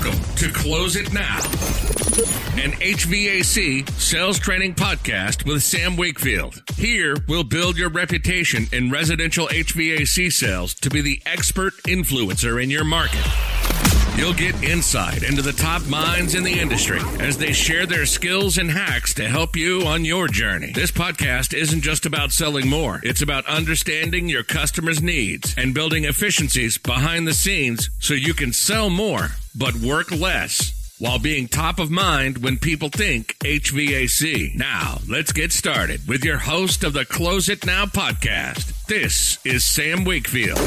Welcome to Close It Now, an HVAC sales training podcast with Sam Wakefield. Here, we'll build your reputation in residential HVAC sales to be the expert influencer in your market. You'll get insight into the top minds in the industry as they share their skills and hacks to help you on your journey. This podcast isn't just about selling more. It's about understanding your customers' needs and building efficiencies behind the scenes so you can sell more but work less while being top of mind when people think HVAC. Now, let's get started with your host of the Close It Now podcast. This is Sam Wakefield.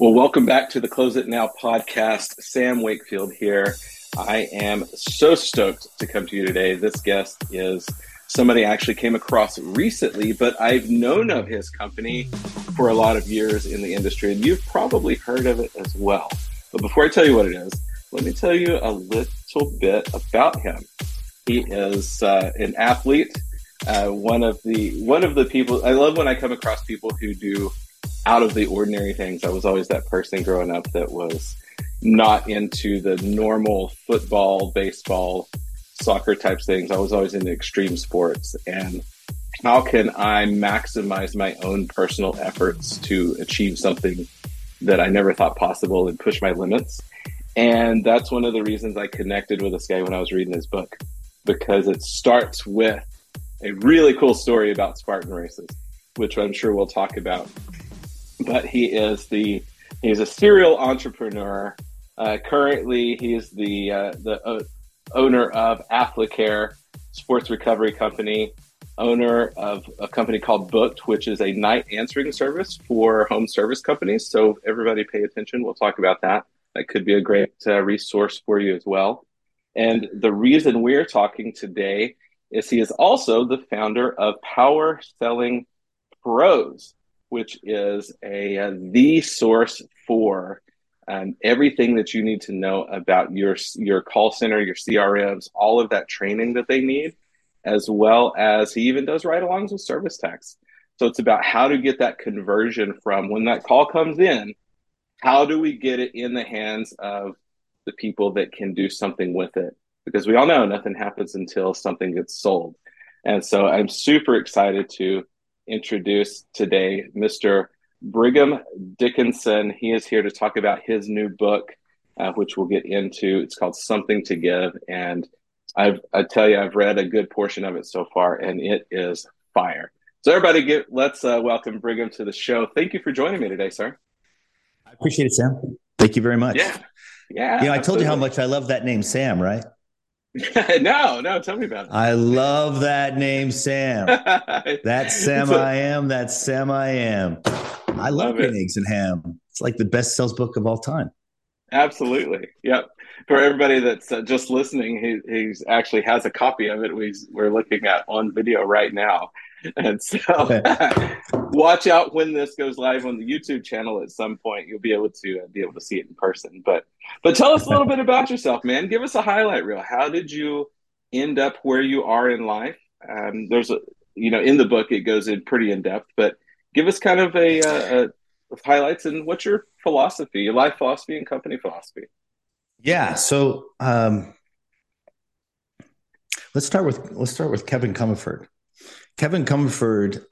Well, welcome back to the Close It Now podcast. Sam Wakefield here. I am so stoked to come to you today. This guest is somebody I actually came across recently, but I've known of his company for a lot of years in the industry, and you've probably heard of it as well. But before I tell you what it is, let me tell you a little bit about him. He is an athlete, one of the people. I love when I come across people who do out of the ordinary things. I was always that person growing up that was not into the normal football, baseball, soccer types things. I was always into extreme sports. And how can I maximize my own personal efforts to achieve something that I never thought possible and push my limits? And that's one of the reasons I connected with this guy when I was reading his book, because it starts with a really cool story about Spartan races, which I'm sure we'll talk about. But he's a serial entrepreneur. Currently, he's the owner of Athlecare, sports recovery company, owner of a company called Booked, which is a night answering service for home service companies. So everybody pay attention. We'll talk about that. That could be a great resource for you as well. And the reason we're talking today is he is also the founder of Power Selling Pros, which is the source for everything that you need to know about your call center, your CRMs, all of that training that they need, as well as he even does ride-alongs with service techs. So it's about how to get that conversion from when that call comes in, how do we get it in the hands of the people that can do something with it? Because we all know nothing happens until something gets sold. And so I'm super excited to introduce today Mr. Brigham Dickinson. He is here to talk about his new book, which we'll get into. It's called Something to Give. And I tell you, I've read a good portion of it so far, and it is fire. So everybody, let's welcome Brigham to the show. Thank you for joining me today, sir. I appreciate it, Sam. Thank you very much. Yeah. I told you how much I love that name, Sam, right? No, tell me about it. I love that name, Sam. That's Sam I am. That's Sam I am. I love green eggs and ham. It's like the best sales book of all time. Absolutely. Yep. For everybody that's just listening, he's actually has a copy of it. We're looking at on video right now. And so watch out when this goes live on the YouTube channel at some point. You'll be able to see it in person. But tell us a little bit about yourself, man. Give us a highlight reel. How did you end up where you are in life? In the book, it goes in pretty in-depth, but give us kind of a highlights and what's your philosophy, your life philosophy and company philosophy. Yeah. So let's start with Kevin Comerford. Kevin Comerford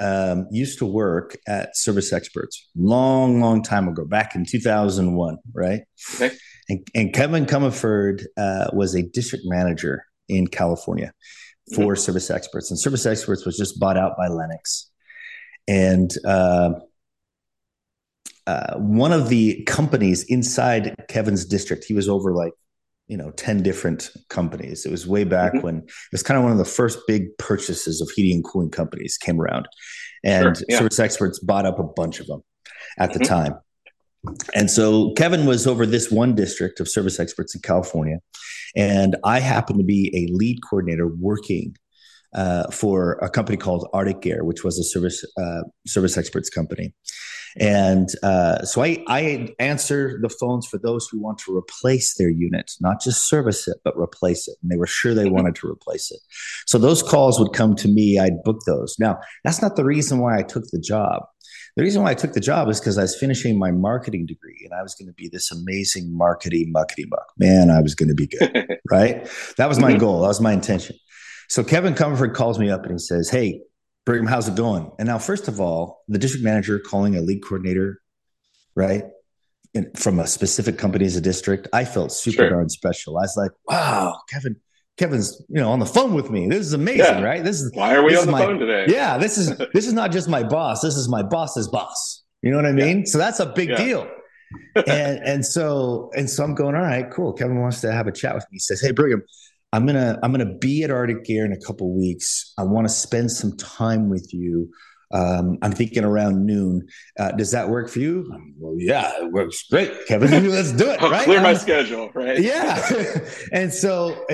used to work at Service Experts long time ago, back in 2001, right? Okay. And Kevin Comerford was a district manager in California for mm-hmm. Service Experts. And Service Experts was just bought out by Lennox. And one of the companies inside Kevin's district, he was over 10 different companies. It was way back mm-hmm. when it was kind of one of the first big purchases of heating and cooling companies came around, and sure, yeah. Service Experts bought up a bunch of them at the mm-hmm. time. And so Kevin was over this one district of Service Experts in California. And I happened to be a lead coordinator working for a company called Arctic Air, which was a service experts company. And so I answer the phones for those who want to replace their unit, not just service it, but replace it. And they were sure they wanted to replace it. So those calls would come to me. I'd book those. Now, that's not the reason why I took the job. The reason why I took the job is because I was finishing my marketing degree and I was going to be this amazing muckety muck. Man, I was going to be good, right? That was my goal. That was my intention. So Kevin Comerford calls me up and he says, "Hey, Brigham, how's it going?" And now, first of all, the district manager calling a lead coordinator, right, from a specific company as a district, I felt super darn special. I was like, wow, Kevin's, on the phone with me. This is amazing, right? Why are we on the phone today? Yeah, this is not just my boss. This is my boss's boss. You know what I mean? Yeah. So that's a big deal. and so I'm going, all right, cool. Kevin wants to have a chat with me. He says, "Hey, Brigham, I'm gonna be at Arctic Air in a couple of weeks. I want to spend some time with you. I'm thinking around noon. Does that work for you?" Well, yeah, it works great, Kevin. Let's do it. Right? Clear my schedule, right? Yeah. And so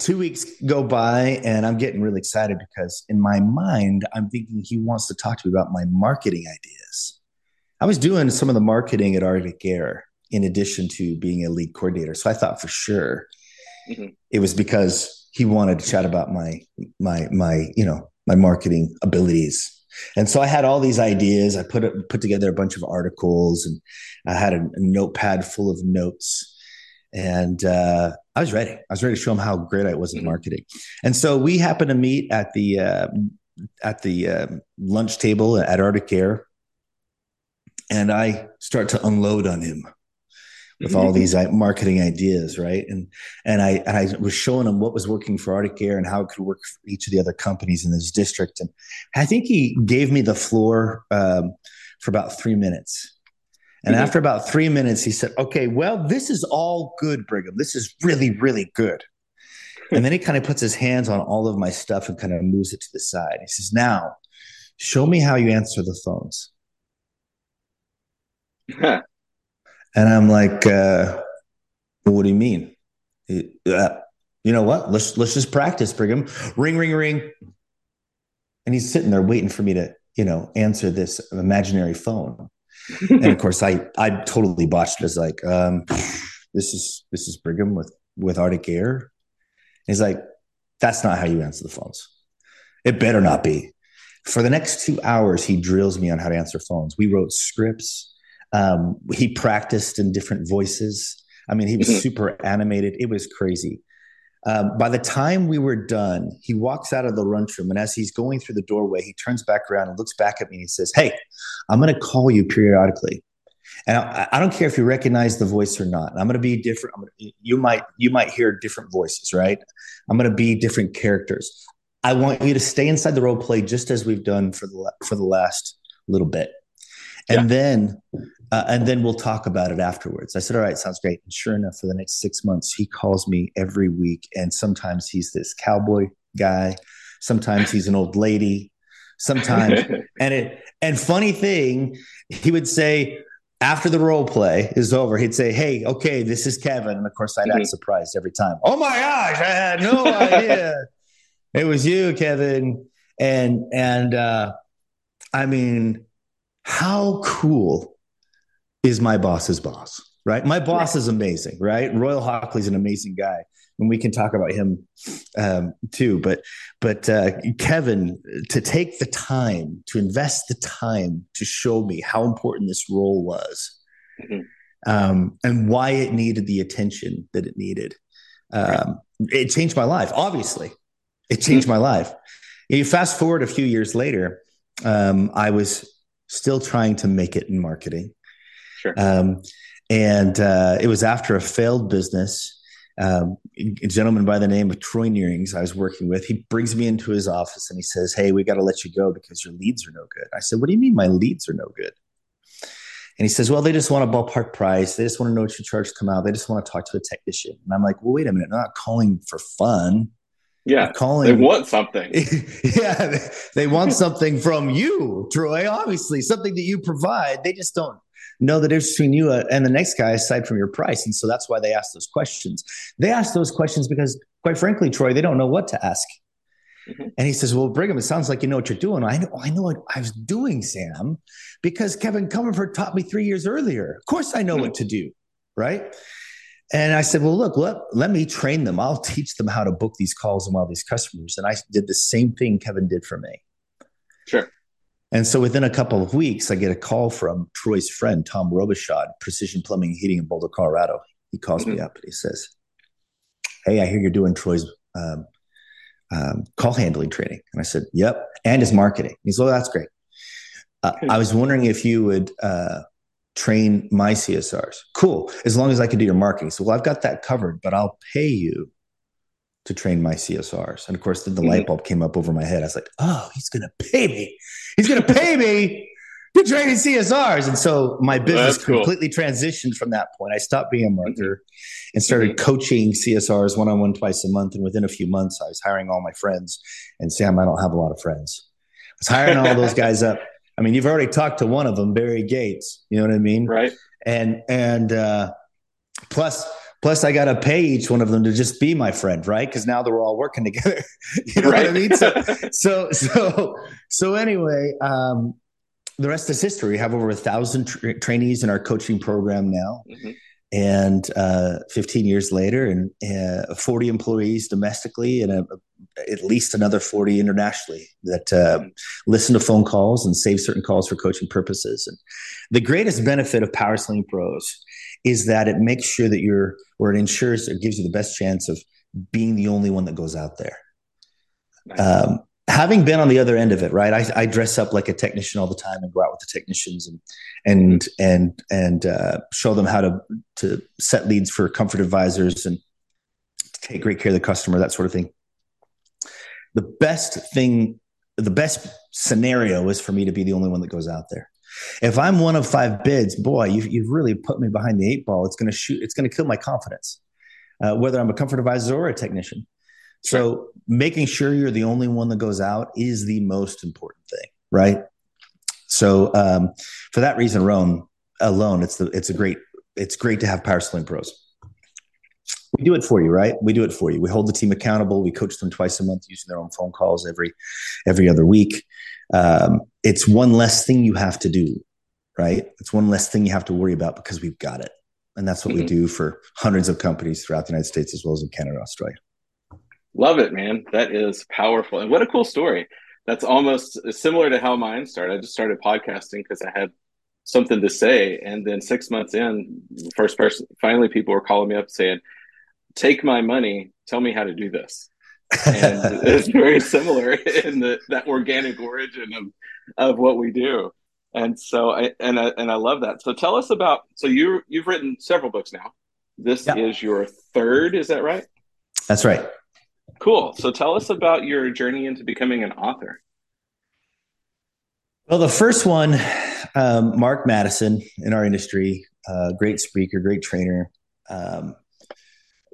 2 weeks go by, and I'm getting really excited because in my mind, I'm thinking he wants to talk to me about my marketing ideas. I was doing some of the marketing at Arctic Air, in addition to being a lead coordinator. So I thought for sure it was because he wanted to chat about my marketing abilities. And so I had all these ideas. I put together a bunch of articles and I had a notepad full of notes, and I was ready. I was ready to show him how great I was at marketing. And so we happened to meet at the lunch table at Arctic Air, and I start to unload on him with all these marketing ideas, right? And I was showing him what was working for Arctic Air and how it could work for each of the other companies in this district. And I think he gave me the floor for about 3 minutes. And after about 3 minutes, he said, "Okay, well, this is all good, Brigham. This is really, really good." And then he kind of puts his hands on all of my stuff and kind of moves it to the side. He says, "Now, show me how you answer the phones." And I'm like, "Well, what do you mean?" You know what? Let's just practice, Brigham. Ring, ring, ring. And he's sitting there waiting for me to, answer this imaginary phone. And of course, I totally botched it. I was like, "This is Brigham with Arctic Air." And he's like, "That's not how you answer the phones. It better not be." For the next 2 hours, he drills me on how to answer phones. We wrote scripts. He practiced in different voices. I mean, he was super animated. It was crazy. By the time we were done, he walks out of the lunchroom, and as he's going through the doorway, he turns back around and looks back at me and he says, "Hey, I'm going to call you periodically. And I don't care if you recognize the voice or not. I'm going to be different. You might hear different voices, right? I'm going to be different characters. I want you to stay inside the role play just as we've done for the last little bit. And then we'll talk about it afterwards." I said, "All right, sounds great." And sure enough, for the next 6 months, he calls me every week. And sometimes he's this cowboy guy. Sometimes he's an old lady. Sometimes. and funny thing, he would say after the role play is over, he'd say, "Hey, okay, this is Kevin." And of course, I'd act surprised every time. "Oh my gosh, I had no idea. It was you, Kevin." And I mean, how cool is my boss's boss, right? My boss is amazing, right? Royal Hockley's an amazing guy, and we can talk about him too. But Kevin, to take the time, to invest the time to show me how important this role was and why it needed the attention that it needed, it changed my life, obviously. It changed my life. You fast forward a few years later, I was still trying to make it in marketing. And it was after a failed business. A gentleman by the name of Troy Nearings I was working with, he brings me into his office and he says, "Hey, we got to let you go because your leads are no good." I said, "What do you mean my leads are no good?" And he says, "Well, they just want a ballpark price. They just want to know what your charge come out. They just want to talk to a technician." And I'm like, "Well, wait a minute. I'm not calling for fun. Yeah, calling. They want something." Yeah, they want something from you, Troy, obviously, something that you provide. They just don't know the difference between you and the next guy aside from your price. And so that's why they ask those questions. They ask those questions because quite frankly, Troy, they don't know what to ask. Mm-hmm. And he says, well, Brigham, it sounds like you know what you're doing. I know what I was doing, Sam, because Kevin Comerford taught me 3 years earlier. Of course I know what to do, right? And I said, well, look, let me train them. I'll teach them how to book these calls and all these customers. And I did the same thing Kevin did for me. Sure. And so within a couple of weeks, I get a call from Troy's friend, Tom Robichaud, Precision Plumbing Heating in Boulder, Colorado. He calls me up and he says, hey, I hear you're doing Troy's call handling training. And I said, yep. And his marketing. He's like, oh, that's great. I was wondering if you would train my CSRs. Cool. As long as I can do your marketing. So, well, I've got that covered, but I'll pay you to train my CSRs. And of course, then the light bulb came up over my head. I was like, oh, he's going to pay me. He's going to pay me to train his CSRs. And so my business completely transitioned from that point. I stopped being a marketer and started coaching CSRs one-on-one twice a month. And within a few months, I was hiring all my friends. And Sam, I don't have a lot of friends. I was hiring all those guys up. I mean, you've already talked to one of them, Barry Gates. You know what I mean? Right. And plus, I got to pay each one of them to just be my friend, right? Because now they're all working together. You know what I mean? So anyway, the rest is history. We have over 1,000 trainees in our coaching program now, and 15 years later, and 40 employees domestically, and at least another 40 internationally that listen to phone calls and save certain calls for coaching purposes. And the greatest benefit of Power Selling Pros is that it makes sure that it ensures it gives you the best chance of being the only one that goes out there. Nice. Having been on the other end of it, right? I dress up like a technician all the time and go out with the technicians and show them how to set leads for comfort advisors and take great care of the customer, that sort of thing. The best scenario is for me to be the only one that goes out there. If I'm one of five bids, boy, you've really put me behind the eight ball. It's going to kill my confidence, whether I'm a comfort advisor or a technician. So making sure you're the only one that goes out is the most important thing, right? So for that reason alone, it's great to have Power Selling Pros. We do it for you, right? We do it for you. We hold the team accountable. We coach them twice a month using their own phone calls every other week. It's one less thing you have to do, right? It's one less thing you have to worry about because we've got it. And that's what we do for hundreds of companies throughout the United States as well as in Canada and Australia. Love it, man. That is powerful. And what a cool story. That's almost similar to how mine started. I just started podcasting because I had something to say. And then 6 months in, finally people were calling me up saying, take my money, tell me how to do this. And it's very similar in that organic origin of what we do. And so I love that. So tell us about, so you've written several books now. This is your third, is that right? That's right. Cool. So tell us about your journey into becoming an author. Well, the first one, Mark Madison in our industry, great speaker, great trainer.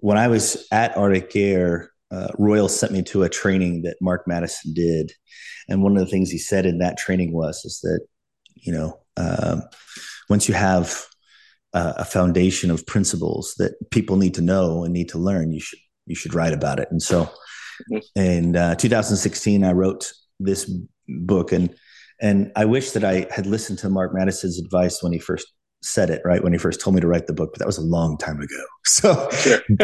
When I was at Arctic Air, Royal sent me to a training that Mark Madison did. And one of the things he said in that training is that, once you have a foundation of principles that people need to know and need to learn, you should write about it. And so in 2016, I wrote this book and I wish that I had listened to Mark Madison's advice when he first said it, right? When he first told me to write the book, but that was a long time ago. So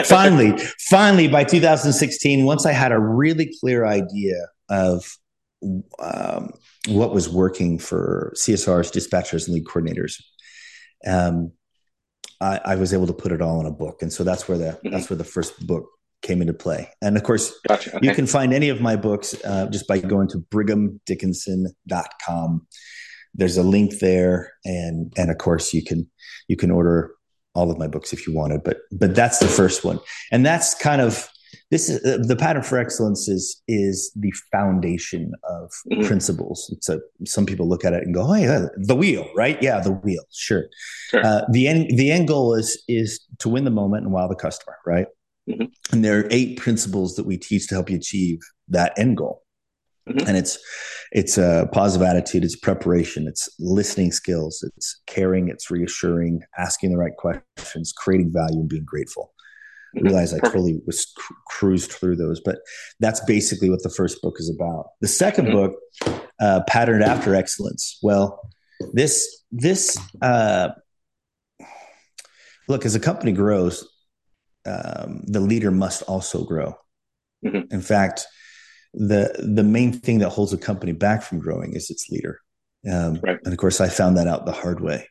finally by 2016, once I had a really clear idea of what was working for CSRs, dispatchers, and lead coordinators, I was able to put it all in a book. And so that's where the first book came into play. And of course, you can find any of my books just by going to brighamdickinson.com. There's a link there. And of course you can order all of my books if you wanted, but that's the first one. And that's kind of, this is the pattern for excellence is the foundation of principles. So some people look at it and go, oh yeah, the wheel, right? Yeah. The wheel. Sure. The end goal is to win the moment and wow the customer. Right. Mm-hmm. And there are 8 principles that we teach to help you achieve that end goal. Mm-hmm. And it's a positive attitude, it's preparation, it's listening skills, it's caring, it's reassuring, asking the right questions, creating value, and being grateful. realize I totally was cruised through those. But that's basically what the first book is about. The second book, Patterned After Excellence. Well, this look, as a company grows, the leader must also grow. Mm-hmm. In fact, the main thing that holds a company back from growing is its leader. Right. And of course, I found that out the hard way.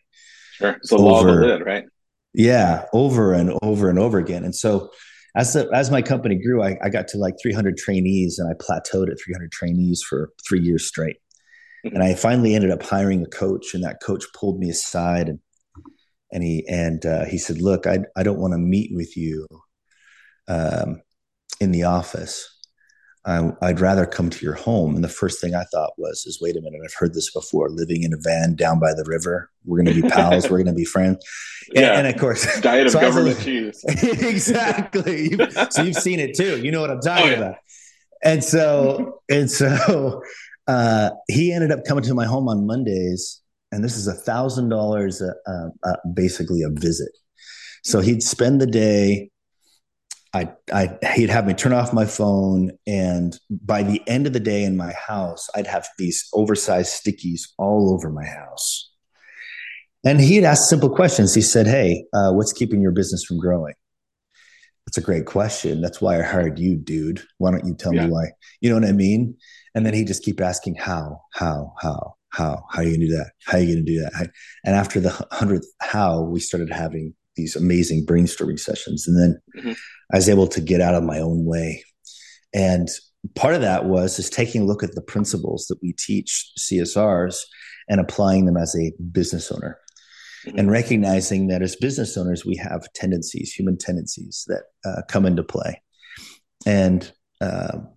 Sure. It's a law of the lid, right? Yeah. Over and over and over again. And so as my company grew, I got to like 300 trainees, and I plateaued at 300 trainees for 3 years straight. Mm-hmm. And I finally ended up hiring a coach, and that coach pulled me aside and he said, look, I don't want to meet with you in the office. I'd rather come to your home. And the first thing I thought was, wait a minute, I've heard this before, living in a van down by the river. We're going to be pals. We're going to be friends. And of course, diet of government cheese. Exactly. So you've seen it too. You know what I'm talking about. And so, he ended up coming to my home on Mondays, and this is $1,000, basically a visit. So he'd spend the day. He'd have me turn off my phone, and by the end of the day in my house, I'd have these oversized stickies all over my house. And he'd ask simple questions. He said, hey, what's keeping your business from growing? That's a great question. That's why I hired you, dude. Why don't you tell me why? You know what I mean? And then he'd just keep asking how are you going to do that? How are you going to do that? And after the 100th how, we started having these amazing brainstorming sessions. And then I was able to get out of my own way. And part of that was just taking a look at the principles that we teach CSRs and applying them as a business owner, and recognizing that as business owners, we have tendencies, human tendencies that come into play. And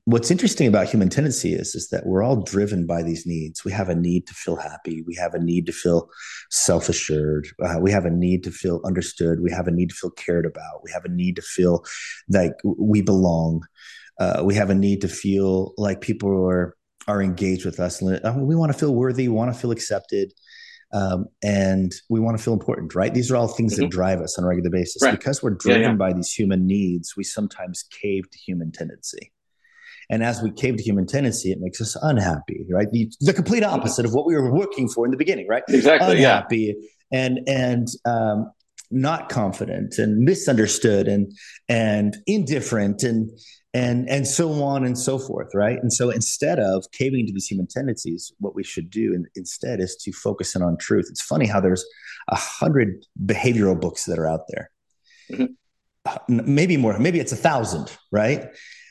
what's interesting about human tendency is that we're all driven by these needs. We have a need to feel happy. We have a need to feel self-assured. We have a need to feel understood. We have a need to feel cared about. We have a need to feel like we belong. We have a need to feel like people are engaged with us. We want to feel worthy. We want to feel accepted. And we want to feel important, right? These are all things that drive us on a regular basis. Right. Because we're driven by these human needs, we sometimes cave to human tendency. And as we cave to human tendency, it makes us unhappy, right? The complete opposite of what we were working for in the beginning, right? Exactly. Unhappy and not confident, and misunderstood, and indifferent, and so on and so forth, right? And so instead of caving to these human tendencies, what we should do instead is to focus in on truth. It's funny how there's 100 behavioral books that are out there. Mm-hmm. Maybe more, maybe it's 1,000, right?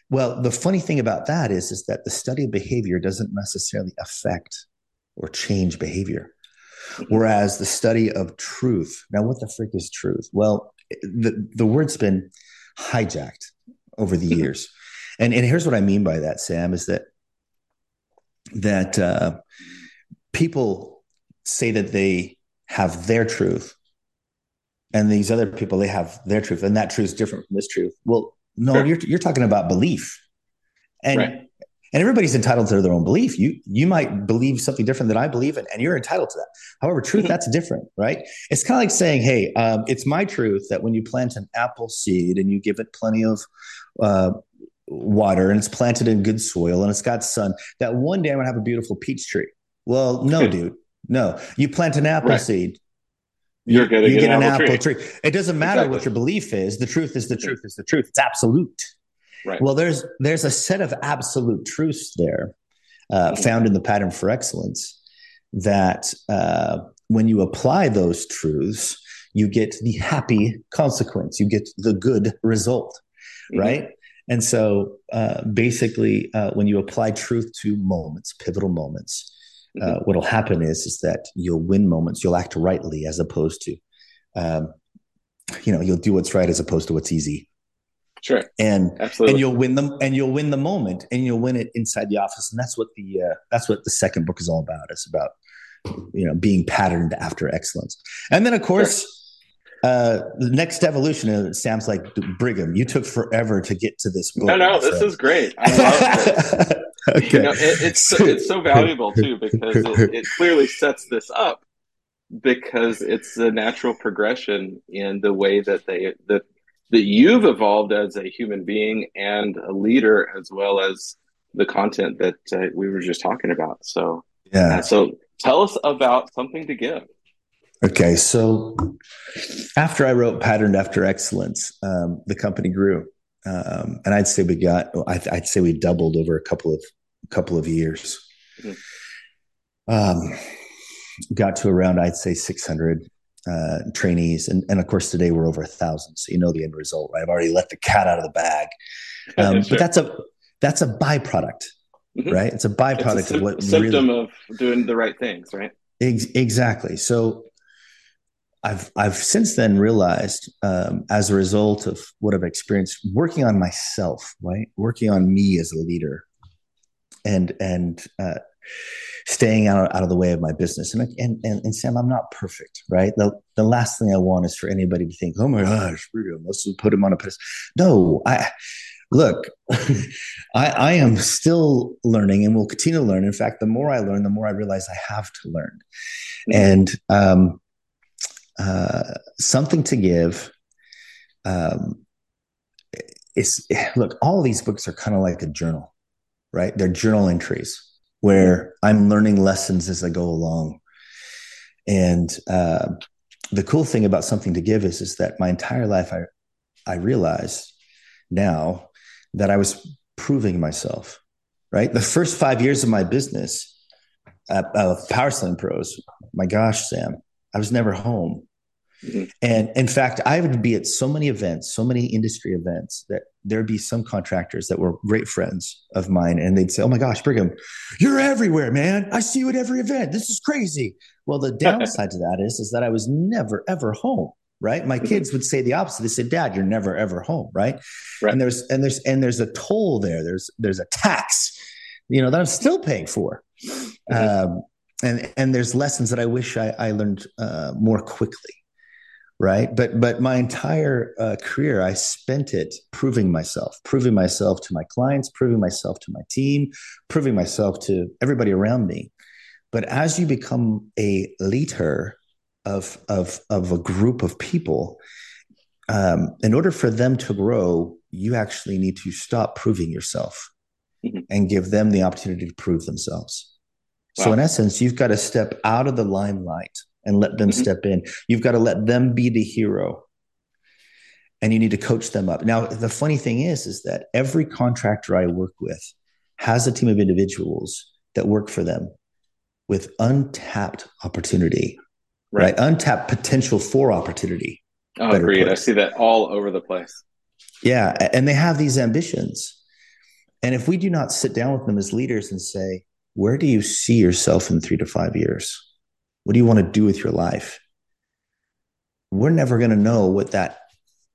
Well, the funny thing about that is that the study of behavior doesn't necessarily affect or change behavior. Whereas the study of truth, now what the frick is truth? Well, the word's been hijacked over the years. And here's what I mean by that, Sam, is that people say that they have their truth, and these other people, they have their truth, and that truth is different from this truth. Well, no, you're talking about belief. And everybody's entitled to their own belief. You might believe something different than I believe in, and you're entitled to that. However, truth, that's different, right? It's kind of like saying, hey, it's my truth that when you plant an apple seed and you give it plenty of water, and it's planted in good soil, and it's got sun, that one day I'm going to have a beautiful peach tree. Well, no, dude, no. You plant an apple seed. You're going to get an apple tree. It doesn't matter what your belief is. The truth is the truth is the truth. It's absolute. Right. Well, there's a set of absolute truths there found in the pattern for excellence that when you apply those truths, you get the happy consequence. You get the good result, right? And so basically when you apply truth to moments, pivotal moments, what'll happen is that you'll win moments. You'll act rightly as opposed to, you'll do what's right as opposed to what's easy. Sure. And you'll win the moment, and you'll win it inside the office. And that's what the second book is all about. It's about, being patterned after excellence. And then of course, the next evolution of Sam's like, Brigham, you took forever to get to this book. No, so. This is great. I love it. Okay. It's so valuable too, because it clearly sets this up, because it's a natural progression in the way that that you've evolved as a human being and a leader, as well as the content that we were just talking about. So, yeah. So tell us about Something to Give. Okay. So after I wrote Patterned After Excellence, the company grew. And I'd say we doubled over a couple of years. Mm-hmm. Got to around, I'd say 600 trainees. And of course today we're over 1,000. So, you know, the end result, right? I've already let the cat out of the bag. But that's a byproduct, mm-hmm. right? It's a byproduct of what symptom really, of doing the right things, right? Exactly. So I've since then realized, as a result of what I've experienced working on myself, right? Working on me as a leader and staying out of the way of my business. And Sam, I'm not perfect, right? The last thing I want is for anybody to think, oh my gosh, let's put him on a pedestal. No, I am still learning and will continue to learn. In fact, the more I learn, the more I realize I have to learn. And Something to Give is, look, all these books are kind of like a journal, right? They're journal entries where I'm learning lessons as I go along. And the cool thing about Something to Give is that my entire life I realized now that I was proving myself, right? The first 5 years of my business of Power Selling Pros, my gosh, Sam, I was never home. Mm-hmm. And in fact, I would be at so many events, so many industry events, that there'd be some contractors that were great friends of mine. And they'd say, oh my gosh, Brigham, you're everywhere, man. I see you at every event. This is crazy. Well, the downside to that is that I was never, ever home. Right. My kids would say the opposite. They said, Dad, you're never, ever home. Right. And there's a toll there. There's a tax, that I'm still paying for. Mm-hmm. And there's lessons that I wish I learned more quickly. Right. But my entire career, I spent it proving myself to my clients, proving myself to my team, proving myself to everybody around me. But as you become a leader of a group of people, in order for them to grow, you actually need to stop proving yourself and give them the opportunity to prove themselves. Wow. So in essence, you've got to step out of the limelight and let them step in. You've got to let them be the hero, and you need to coach them up. Now, the funny thing is that every contractor I work with has a team of individuals that work for them with untapped opportunity. Right. Untapped potential for opportunity. Oh, agreed. Place. I see that all over the place. Yeah. And they have these ambitions. And if we do not sit down with them as leaders and say, where do you see yourself in 3 to 5 years? What do you want to do with your life? We're never going to know what that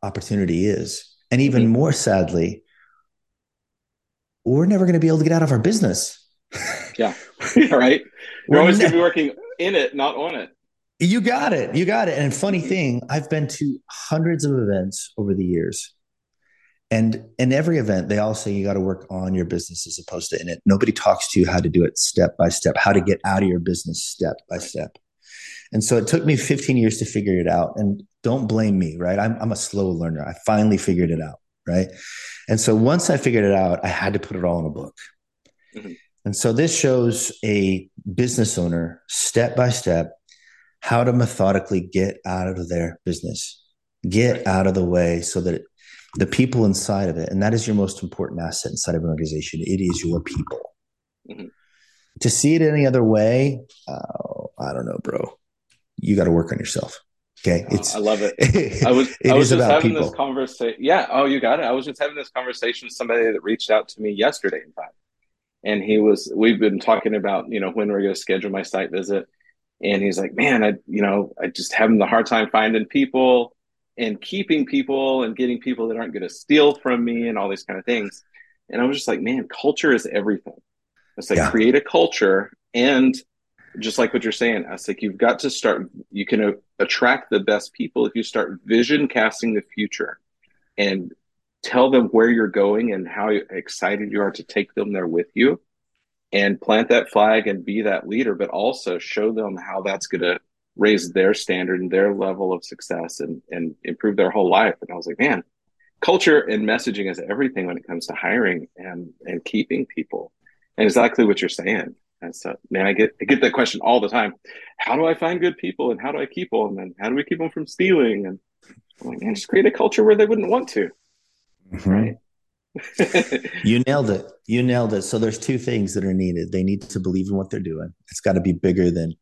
opportunity is. And even more sadly, we're never going to be able to get out of our business. Yeah. Right. We're always going to be working in it, not on it. You got it. And funny thing, I've been to hundreds of events over the years, and in every event, they all say you got to work on your business as opposed to in it. Nobody talks to you how to do it step by step, how to get out of your business step by step. And so it took me 15 years to figure it out, and don't blame me, right? I'm a slow learner. I finally figured it out, right? And so once I figured it out, I had to put it all in a book. Mm-hmm. And so this shows a business owner step by step how to methodically get out of their business, get out of the way so that the people inside of it, and that is your most important asset inside of an organization. It is your people. Mm-hmm. To see it any other way, I don't know, bro. You got to work on yourself. Okay. I love it. I was just having people. This conversation. Yeah. Oh, you got it. I was just having this conversation with somebody that reached out to me yesterday, in fact. And we've been talking about, when we're going to schedule my site visit. And he's like, man, I just having the hard time finding people and keeping people and getting people that aren't going to steal from me and all these kind of things. And I was just like, man, culture is everything. It's like, create a culture. And just like what you're saying, I was like, you've got to start, you can attract the best people if you start vision casting the future and tell them where you're going and how excited you are to take them there with you. And plant that flag and be that leader, but also show them how that's going to raise their standard and their level of success and improve their whole life. And I was like, man, Culture and messaging is everything when it comes to hiring and keeping people. And exactly what you're saying. And so, man, I get that question all the time. How do I find good people, and how do I keep them, and how do we keep them from stealing? And I'm like, man, just create a culture where they wouldn't want to. Mm-hmm. Right. You nailed it. You nailed it. So there's two things that are needed. They need to believe in what they're doing. It's got to be bigger than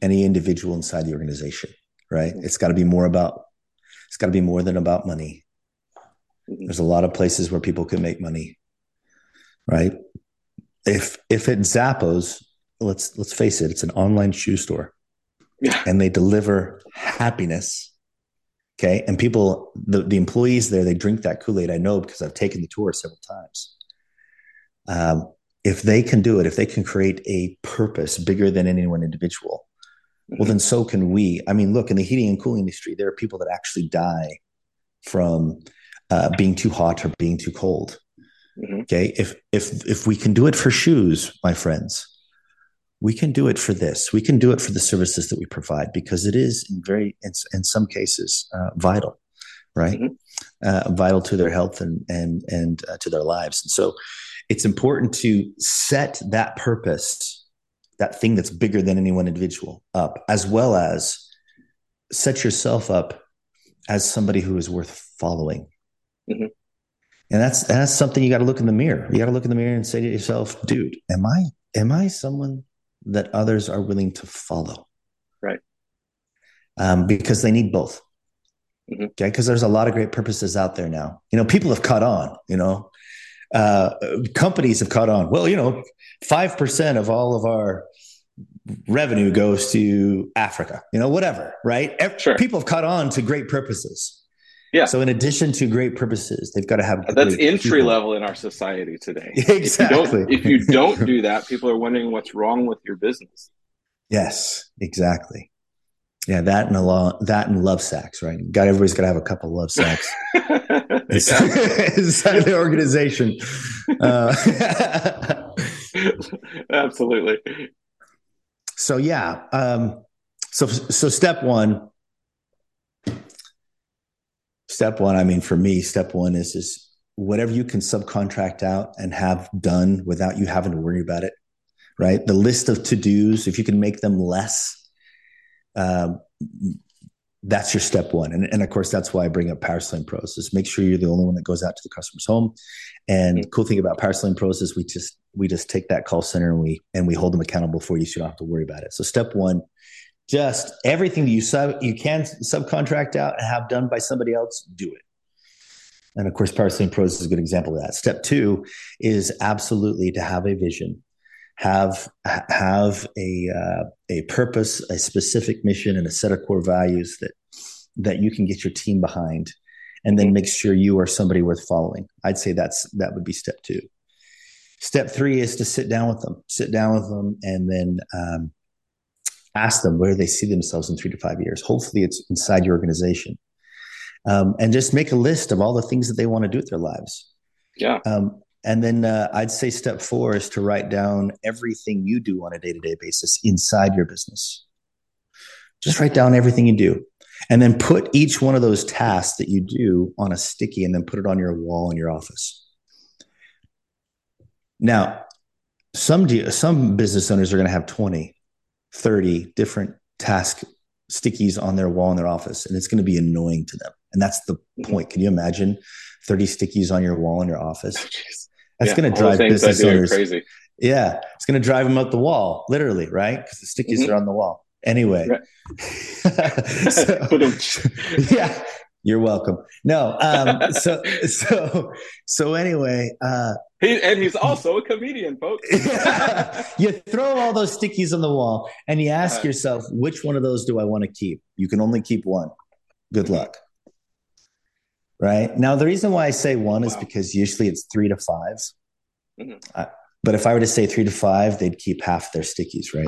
any individual inside the organization, right? Mm-hmm. It's got to be more than about money. Mm-hmm. There's a lot of places where people can make money, right? If at Zappos, let's face it, it's an online shoe store, and they deliver happiness. Okay. And people, the employees there, they drink that Kool-Aid. I know because I've taken the tour several times. If they can do it, if they can create a purpose bigger than any one individual, well, then so can we. I mean, look, in the heating and cooling industry, there are people that actually die from being too hot or being too cold. Mm-hmm. Okay. If we can do it for shoes, my friends, we can do it for this. We can do it for the services that we provide, because it is in some cases, vital, right? Mm-hmm. Vital to their health and to their lives. And so it's important to set that purpose, that thing that's bigger than any one individual up, as well as set yourself up as somebody who is worth following. Mm-hmm. And that's something you got to look in the mirror. You got to look in the mirror and say to yourself, dude, am I someone that others are willing to follow? Right. Because they need both. Mm-hmm. Okay. Because there's a lot of great purposes out there now. You know, people have caught on, you know, companies have caught on. Well, you know, 5% of all of our revenue goes to Africa, you know, whatever, right? Sure. People have caught on to great purposes. Yeah. So in addition to great purposes, they've got to have that's entry people. Level in our society today. Exactly. If you don't do that, people are wondering what's wrong with your business. Yes, exactly. Yeah, that and love sacks, right? God, everybody's got to have a couple of love sacks inside the organization. Absolutely. So yeah. So Step one, I mean, for me, step one is whatever you can subcontract out and have done without you having to worry about it, right? The list of to-dos, if you can make them less, that's your step one. And of course, that's why I bring up Power Selling Pros, is make sure you're the only one that goes out to the customer's home. And the cool thing about Power Selling Pros is we just take that call center and we hold them accountable for you, so you don't have to worry about it. So step one, just everything that you can subcontract out and have done by somebody else, do it. And of course, Power Selling Pros is a good example of that. Step two is absolutely to have a vision, have a purpose, a specific mission, and a set of core values that you can get your team behind, and then make sure you are somebody worth following. I'd say that would be step two. Step three is to sit down with them, and then ask them where they see themselves in 3 to 5 years. Hopefully it's inside your organization. And just make a list of all the things that they want to do with their lives. Yeah. And then I'd say step four is to write down everything you do on a day-to-day basis inside your business. Just write down everything you do. And then put each one of those tasks that you do on a sticky, and then put it on your wall in your office. Now, some business owners are going to have 20-30 different task stickies on their wall in their office, and it's going to be annoying to them. And that's the point. Can you imagine 30 stickies on your wall in your office? That's going to drive business owners crazy. Yeah. It's going to drive them up the wall, literally, right? Because the stickies are on the wall. Anyway. Right. So, yeah. You're welcome. No. So anyway, he's also a comedian, folks. You throw all those stickies on the wall and you ask yourself, which one of those do I want to keep? You can only keep one. Good luck. Right? Now, the reason why I say one is because usually it's 3 to 5. Mm-hmm. But if I were to say 3 to 5, they'd keep half their stickies, right?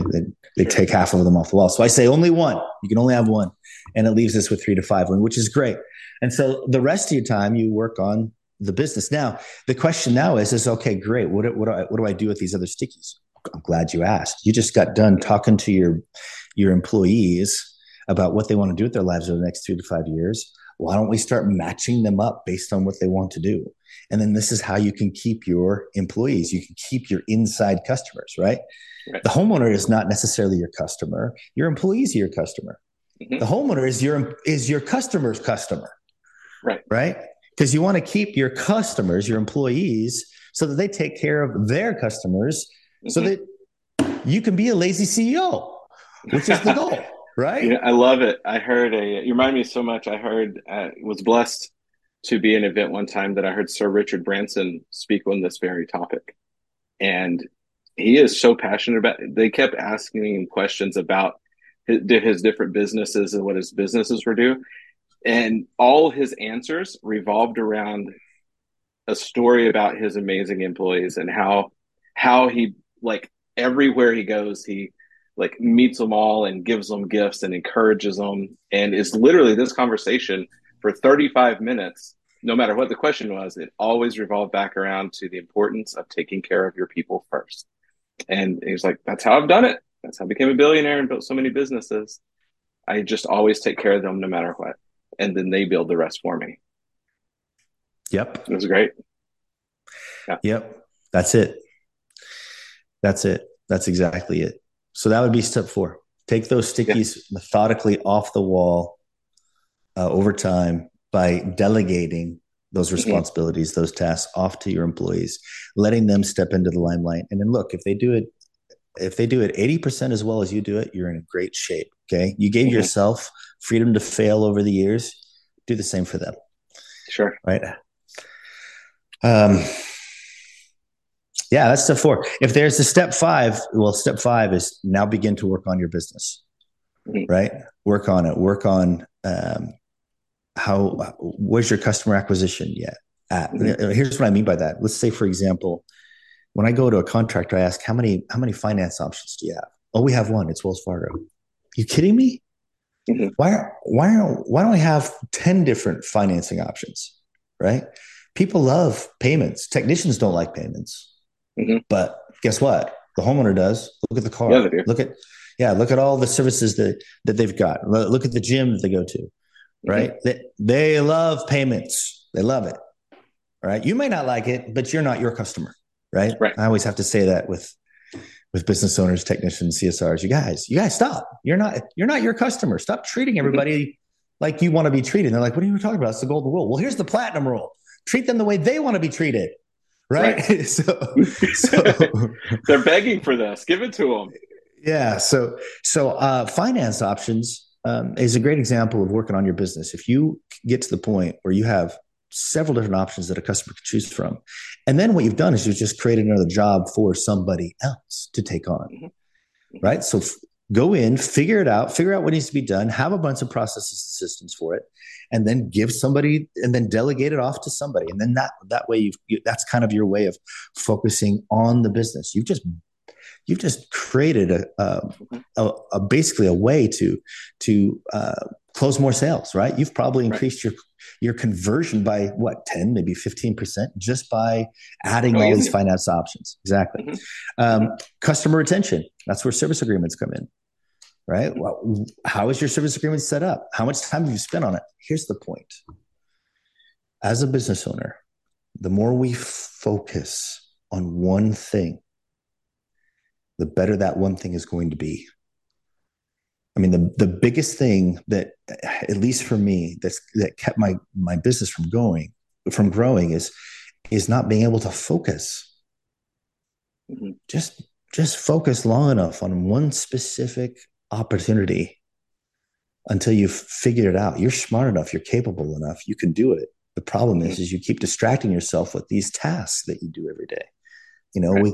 They'd take half of them off the wall. So I say only one. You can only have one. And it leaves us with 3 to 5, which is great. And so the rest of your time, you work on the business. Now, the question now is okay, great. What do I do with these other stickies? I'm glad you asked. You just got done talking to your employees about what they want to do with their lives over the next 3 to 5 years. Why don't we start matching them up based on what they want to do? And then this is how you can keep your employees. You can keep your inside customers, right? Right. The homeowner is not necessarily your customer. Your employees are your customer. Mm-hmm. The homeowner is your customer's customer, right? Because you want to keep your customers, your employees, so that they take care of their customers, mm-hmm. so that you can be a lazy CEO, which is the goal, right? Yeah, I love it. You remind me so much. I was blessed to be in an event one time that I heard Sir Richard Branson speak on this very topic. And he is so passionate about it. They kept asking him questions about his different businesses and what his businesses were doing. And all his answers revolved around a story about his amazing employees and how he, like, everywhere he goes, he like meets them all and gives them gifts and encourages them. And it's literally this conversation for 35 minutes, no matter what the question was, it always revolved back around to the importance of taking care of your people first. And he was like, that's how I've done it. That's how I became a billionaire and built so many businesses. I just always take care of them no matter what. And then they build the rest for me. Yep. It was great. Yeah. Yep. That's it. That's exactly it. So that would be step 4. Take those stickies methodically off the wall over time by delegating those responsibilities, mm-hmm. those tasks off to your employees, letting them step into the limelight. And then look, if they do it 80% as well as you do it, you're in great shape. Okay. You gave mm-hmm. yourself freedom to fail over the years. Do the same for them. Sure. Right. Yeah, that's step 4. If there's a step 5, well, step 5 is now begin to work on your business, mm-hmm. right? Work on it. Work on where's your customer acquisition yet? Mm-hmm. Here's what I mean by that. Let's say, for example, when I go to a contractor, I ask, how many finance options do you have? Oh, we have one. It's Wells Fargo. You kidding me? Mm-hmm. Why don't we have 10 different financing options, right? People love payments. Technicians don't like payments. Mm-hmm. But guess what? The homeowner does. Look at the car. Yeah, look at all the services that they've got. Look at the gym that they go to, right? Mm-hmm. They love payments. They love it. All right. You may not like it, but you're not your customer, right? Right. I always have to say that with business owners, technicians, CSRs, you guys stop. You're not your customer. Stop treating everybody mm-hmm. like you want to be treated. And they're like, what are you talking about? It's the golden rule. Well, here's the platinum rule. Treat them the way they want to be treated. Right. So they're begging for this. Give it to them. Yeah. So finance options is a great example of working on your business. If you get to the point where you have several different options that a customer can choose from, and then what you've done is you've just created another job for somebody else to take on. Mm-hmm. Right. So go in, figure out what needs to be done, have a bunch of processes and systems for it, and then give somebody, and then delegate it off to somebody. And then that way that's kind of your way of focusing on the business. You've just created a basically a way to close more sales, right? You've probably increased your conversion by what, 10, maybe 15% just by adding all these finance options. Exactly. Mm-hmm. Customer retention. That's where service agreements come in. Right? Well, how is your service agreement set up? How much time have you spent on it? Here's the point. As a business owner, the more we focus on one thing, the better that one thing is going to be. I mean, the biggest thing that, at least for me, that kept my business from growing is not being able to focus. Mm-hmm. Just focus long enough on one specific opportunity until you've figured it out. You're smart enough. You're capable enough. You can do it. The problem mm-hmm. is you keep distracting yourself with these tasks that you do every day. You know,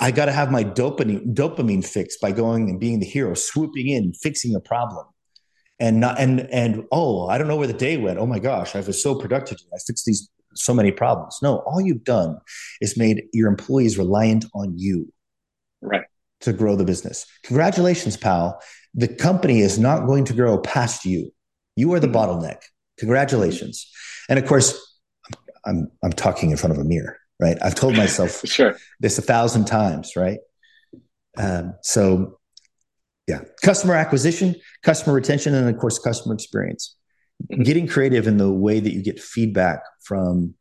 I got to have my dopamine fix by going and being the hero, swooping in, fixing a problem, and I don't know where the day went. Oh my gosh, I was so productive. I fixed so many problems. No, all you've done is made your employees reliant on you, right, to grow the business. Congratulations, pal. The company is not going to grow past you. You are the mm-hmm. bottleneck. Congratulations. And of course, I'm talking in front of a mirror. Right. I've told myself this 1,000 times. Right. Customer acquisition, customer retention, and of course, customer experience. getting creative in the way that you get feedback from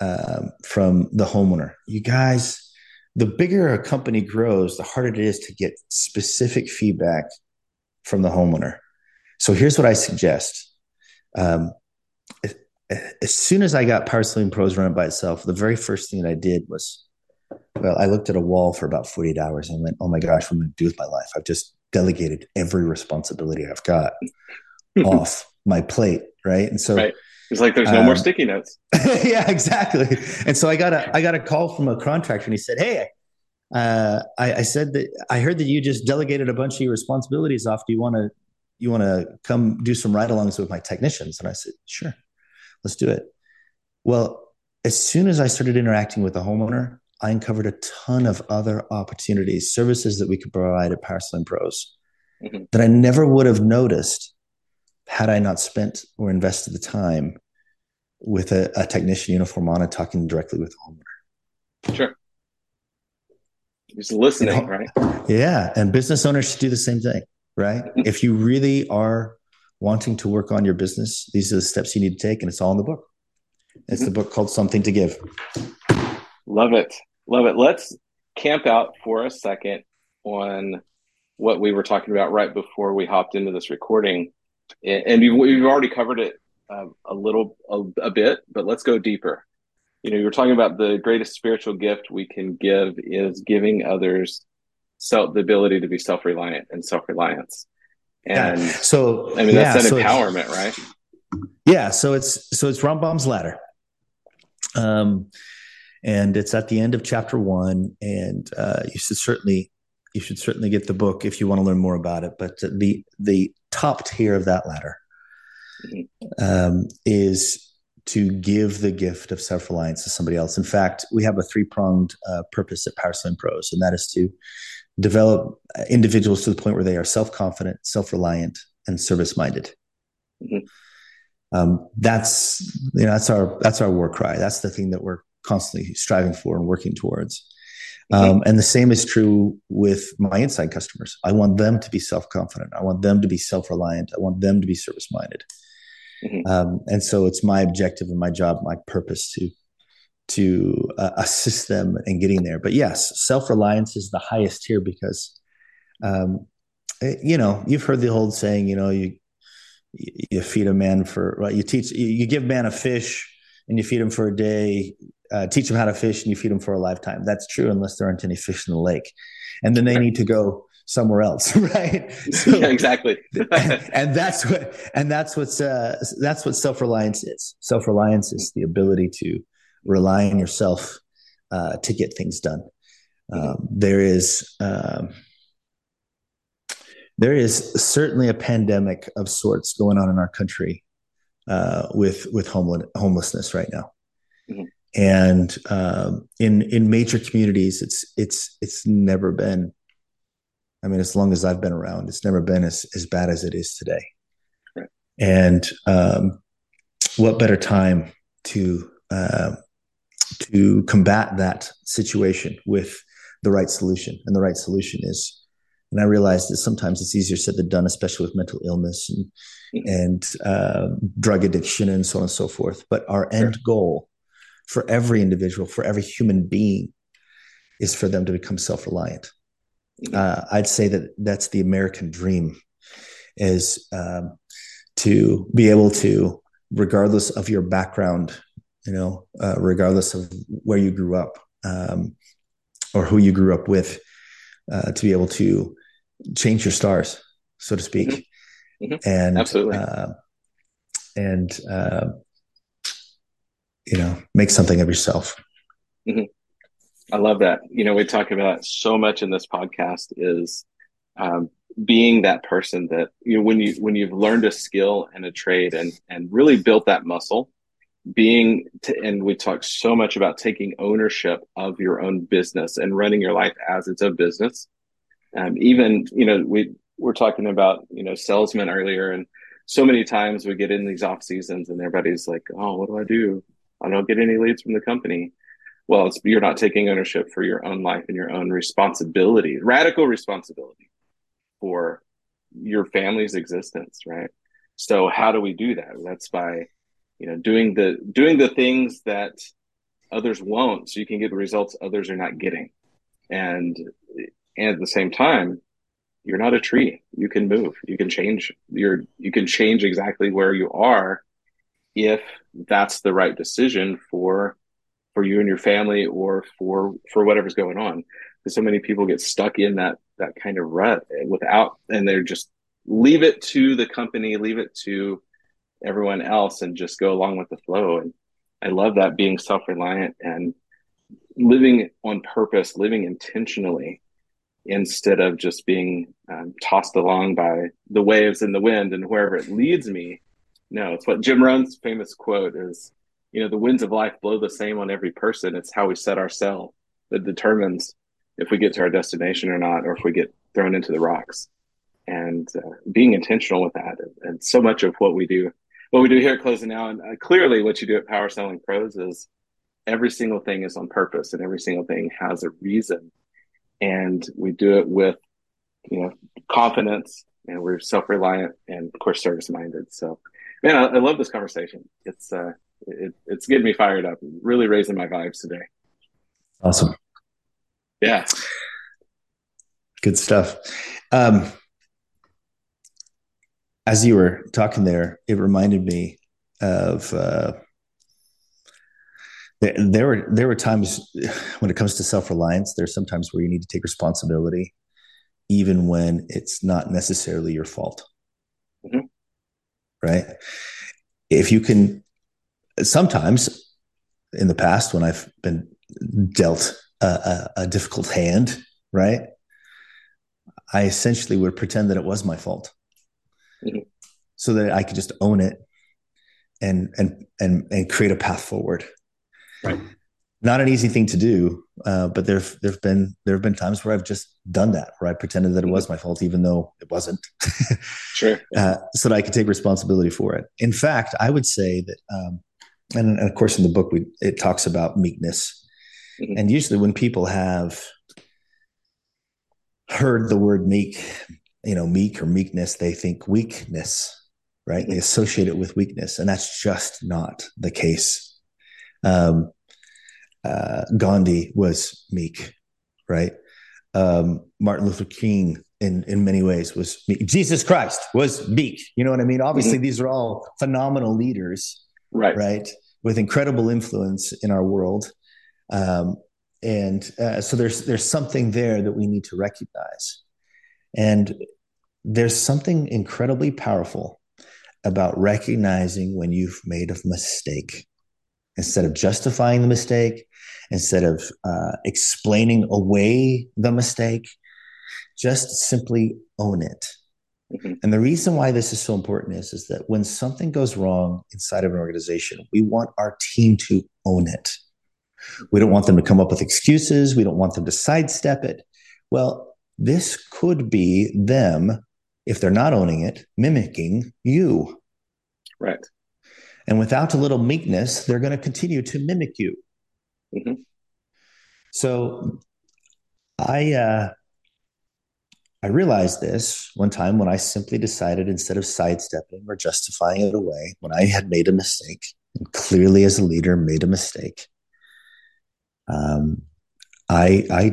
the homeowner. You guys, the bigger a company grows, the harder it is to get specific feedback from the homeowner. So here's what I suggest. As soon as I got Power Selling Pros running by itself, the very first thing that I did was, well, I looked at a wall for about 48 hours and went, oh my gosh, what am I going to do with my life? I've just delegated every responsibility I've got off my plate, right? And so right. It's like there's no more sticky notes. Yeah, exactly. And so I got a call from a contractor, and he said, hey, I said that I heard that you just delegated a bunch of your responsibilities off. Do you want to come do some ride-alongs with my technicians? And I said, sure, let's do it. Well, as soon as I started interacting with the homeowner, I uncovered a ton of other opportunities, services that we could provide at Power Selling Pros that I never would have noticed had I not spent or invested the time with a technician uniform on and talking directly with the homeowner. Sure. Just listening, right? Yeah. And business owners should do the same thing, right? If you really are wanting to work on your business, these are the steps you need to take, and it's all in the book. It's the book called Something to Give. Love it. Love it. Let's camp out for a second on what we were talking about right before we hopped into this recording. And we've already covered it a bit, but let's go deeper. You know, you were talking about the greatest spiritual gift we can give is giving others the ability to be self-reliant and self-reliance. And yeah. So, I mean, that's empowerment, right? Yeah. So it's Rambam's ladder. And it's at the end of chapter 1. And you should certainly get the book if you want to learn more about it. But the top tier of that ladder is to give the gift of self-reliance to somebody else. In fact, we have a 3-pronged purpose at Power Selling Pros, and that is to develop individuals to the point where they are self-confident, self-reliant, and service-minded. That's our war cry. That's the thing that we're constantly striving for and working towards. And the same is true with my inside customers. I want them to be self-confident. I want them to be self-reliant. I want them to be service-minded. And so it's my objective and my job, my purpose to assist them in getting there. But yes, self-reliance is the highest tier because, you've heard the old saying, you feed a man you give man a fish and you feed him for a day. Teach them how to fish and you feed them for a lifetime. That's true unless there aren't any fish in the lake. And then they need to go somewhere else, right? So, yeah, exactly. and that's what self-reliance is. Self-reliance is the ability to rely on yourself to get things done. There is certainly a pandemic of sorts going on in our country with homelessness right now. And in major communities, it's never been, I mean, as long as I've been around, it's never been as bad as it is today. Right. And what better time to combat that situation with the right solution? And the right solution is, and I realize that sometimes it's easier said than done, especially with mental illness and drug addiction and so on and so forth. But our end goal for every individual, for every human being, is for them to become self-reliant. I'd say that's the American dream, is to be able to, regardless of your background, regardless of where you grew up or who you grew up with, to be able to change your stars, so to speak. And absolutely. Make something of yourself. I love that. We talk about so much in this podcast is being that person that, when you've learned a skill and a trade and really built that muscle, and we talk so much about taking ownership of your own business and running your life as its own business. We're talking about, salesmen earlier, and so many times we get in these off seasons and everybody's like, oh, what do I do? I don't get any leads from the company. Well, you're not taking ownership for your own life and your own responsibility, radical responsibility for your family's existence, right? So how do we do that? That's by, you know, doing the things that others won't, so you can get the results others are not getting. And at the same time, you're not a tree. You can move. You can change you can change exactly where you are if that's the right decision for you and your family, or for whatever's going on. Because so many people get stuck in that kind of rut and they're just leave it to the company, leave it to everyone else, and just go along with the flow. And I love that, being self-reliant and living on purpose, living intentionally, instead of just being tossed along by the waves and the wind and wherever it leads me. No, it's what Jim Rohn's famous quote is, you know, the winds of life blow the same on every person. It's how we set our sail that determines if we get to our destination or not, or if we get thrown into the rocks. And being intentional with that. And so much of what we do here at Close It Now, and clearly what you do at Power Selling Pros, is every single thing is on purpose and every single thing has a reason. And we do it with, you know, confidence, and we're self-reliant and, of course, service-minded. So, man, I love this conversation. It's getting me fired up, really raising my vibes today. Awesome. Yeah. Good stuff. As you were talking there, it reminded me of there were times when it comes to self-reliance, there's sometimes where you need to take responsibility, even when it's not necessarily your fault. Mm-hmm. Right? If you can, sometimes in the past when I've been dealt a difficult hand, right, I essentially would pretend that it was my fault. So that I could just own it and create a path forward. Right. Not an easy thing to do, but there have been times where I've just done that, where I pretended that it was my fault, even though it wasn't. Sure. So that I could take responsibility for it. In fact, I would say that, and of course in the book it talks about meekness, mm-hmm. and usually when people have heard the word meek, you know, meek or meekness, they think weakness, right? They associate it with weakness, and that's just not the case. Gandhi was meek, right? Martin Luther King in many ways was meek. Jesus Christ was meek. You know what I mean? Obviously, mm-hmm. these are all phenomenal leaders, right? With incredible influence in our world. So there's something there that we need to recognize. And there's something incredibly powerful about recognizing when you've made a mistake, instead of justifying the mistake, instead of explaining away the mistake, just simply own it. Mm-hmm. And the reason why this is so important is that when something goes wrong inside of an organization, we want our team to own it. We don't want them to come up with excuses. We don't want them to sidestep it. Well, this could be them, if they're not owning it, mimicking you. Right. And without a little meekness, they're going to continue to mimic you. Mm-hmm. So I realized this one time when I simply decided, instead of sidestepping or justifying it away, when I had made a mistake, and clearly as a leader made a mistake, I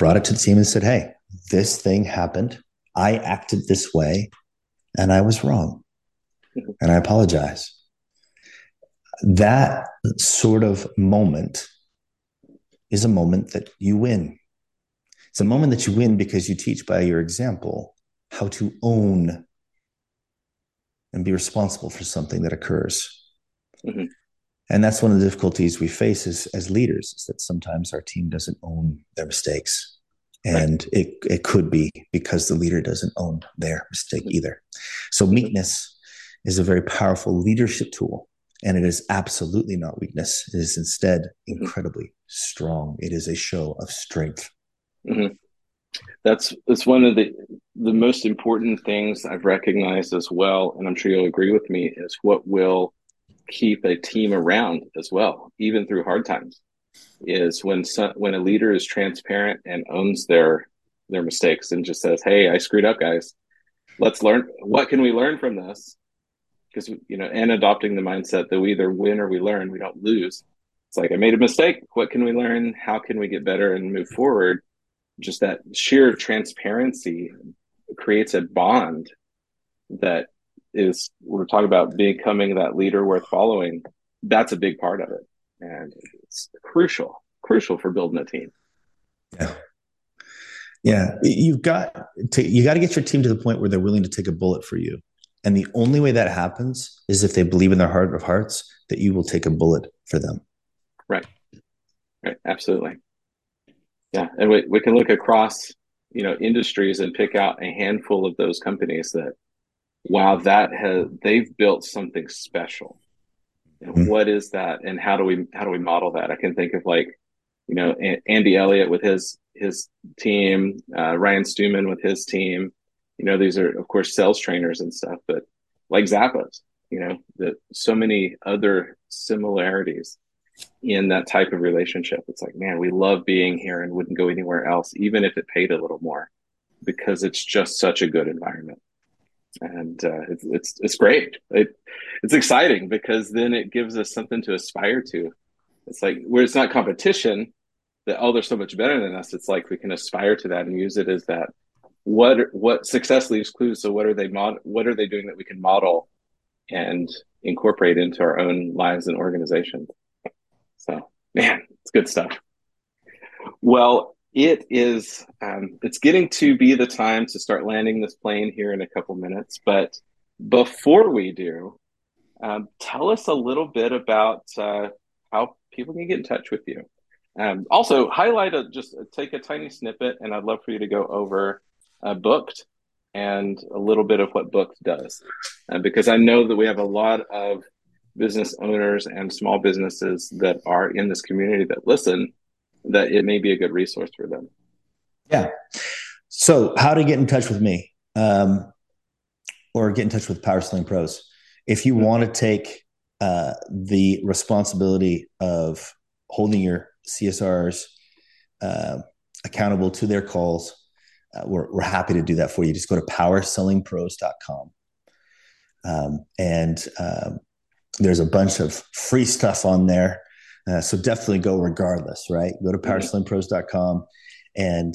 brought it to the team and said, hey, this thing happened. I acted this way and I was wrong. And I apologize. That sort of moment is a moment that you win. It's a moment that you win because you teach by your example how to own and be responsible for something that occurs. Mm-hmm. And that's one of the difficulties we face as leaders, is that sometimes our team doesn't own their mistakes. And right. it could be because the leader doesn't own their mistake either. So meekness is a very powerful leadership tool, and it is absolutely not weakness. It is instead incredibly strong. It is a show of strength. Mm-hmm. That's one of the most important things I've recognized as well, and I'm sure you'll agree with me, is what will keep a team around as well, even through hard times, is when a leader is transparent and owns their mistakes and just says, hey, I screwed up, guys. Let's learn. What can we learn from this? because, you know, and adopting the mindset that we either win or we learn, we don't lose. It's like, I made a mistake. What can we learn? How can we get better and move forward? Just that sheer transparency creates a bond that is, we're talking about becoming that leader worth following. That's a big part of it. And it's crucial for building a team. Yeah. Yeah. You got to get your team to the point where they're willing to take a bullet for you. And the only way that happens is if they believe in their heart of hearts that you will take a bullet for them. Right. Absolutely. Yeah. And we can look across, you know, industries and pick out a handful of those companies that, wow, they've built something special. And mm-hmm. What is that? And how do we model that? I can think of, like, you know, Andy Elliott with his team, Ryan Stueman with his team. You know, these are, of course, sales trainers and stuff, but like Zappos, you know, so many other similarities in that type of relationship. It's like, man, we love being here and wouldn't go anywhere else, even if it paid a little more, because it's just such a good environment. And it's great. It's exciting because then it gives us something to aspire to. It's like, where it's not competition that, oh, they're so much better than us. It's like we can aspire to that and use it as that. What success leaves clues. So what are they doing that we can model and incorporate into our own lives and organizations? So, man, it's good stuff. Well, it is. It's getting to be the time to start landing this plane here in a couple minutes. But before we do, tell us a little bit about how people can get in touch with you. Also, highlight take a tiny snippet, and I'd love for you to go over Booked and a little bit of what Booked does, because I know that we have a lot of business owners and small businesses that are in this community that listen, that it may be a good resource for them. Yeah. So how to get in touch with me, or get in touch with Power Selling Pros. If you want to take the responsibility of holding your CSRs accountable to their calls, we're happy to do that for you. Just go to PowerSellingPros.com. There's a bunch of free stuff on there. So definitely go regardless, right? Go to PowerSellingPros.com, and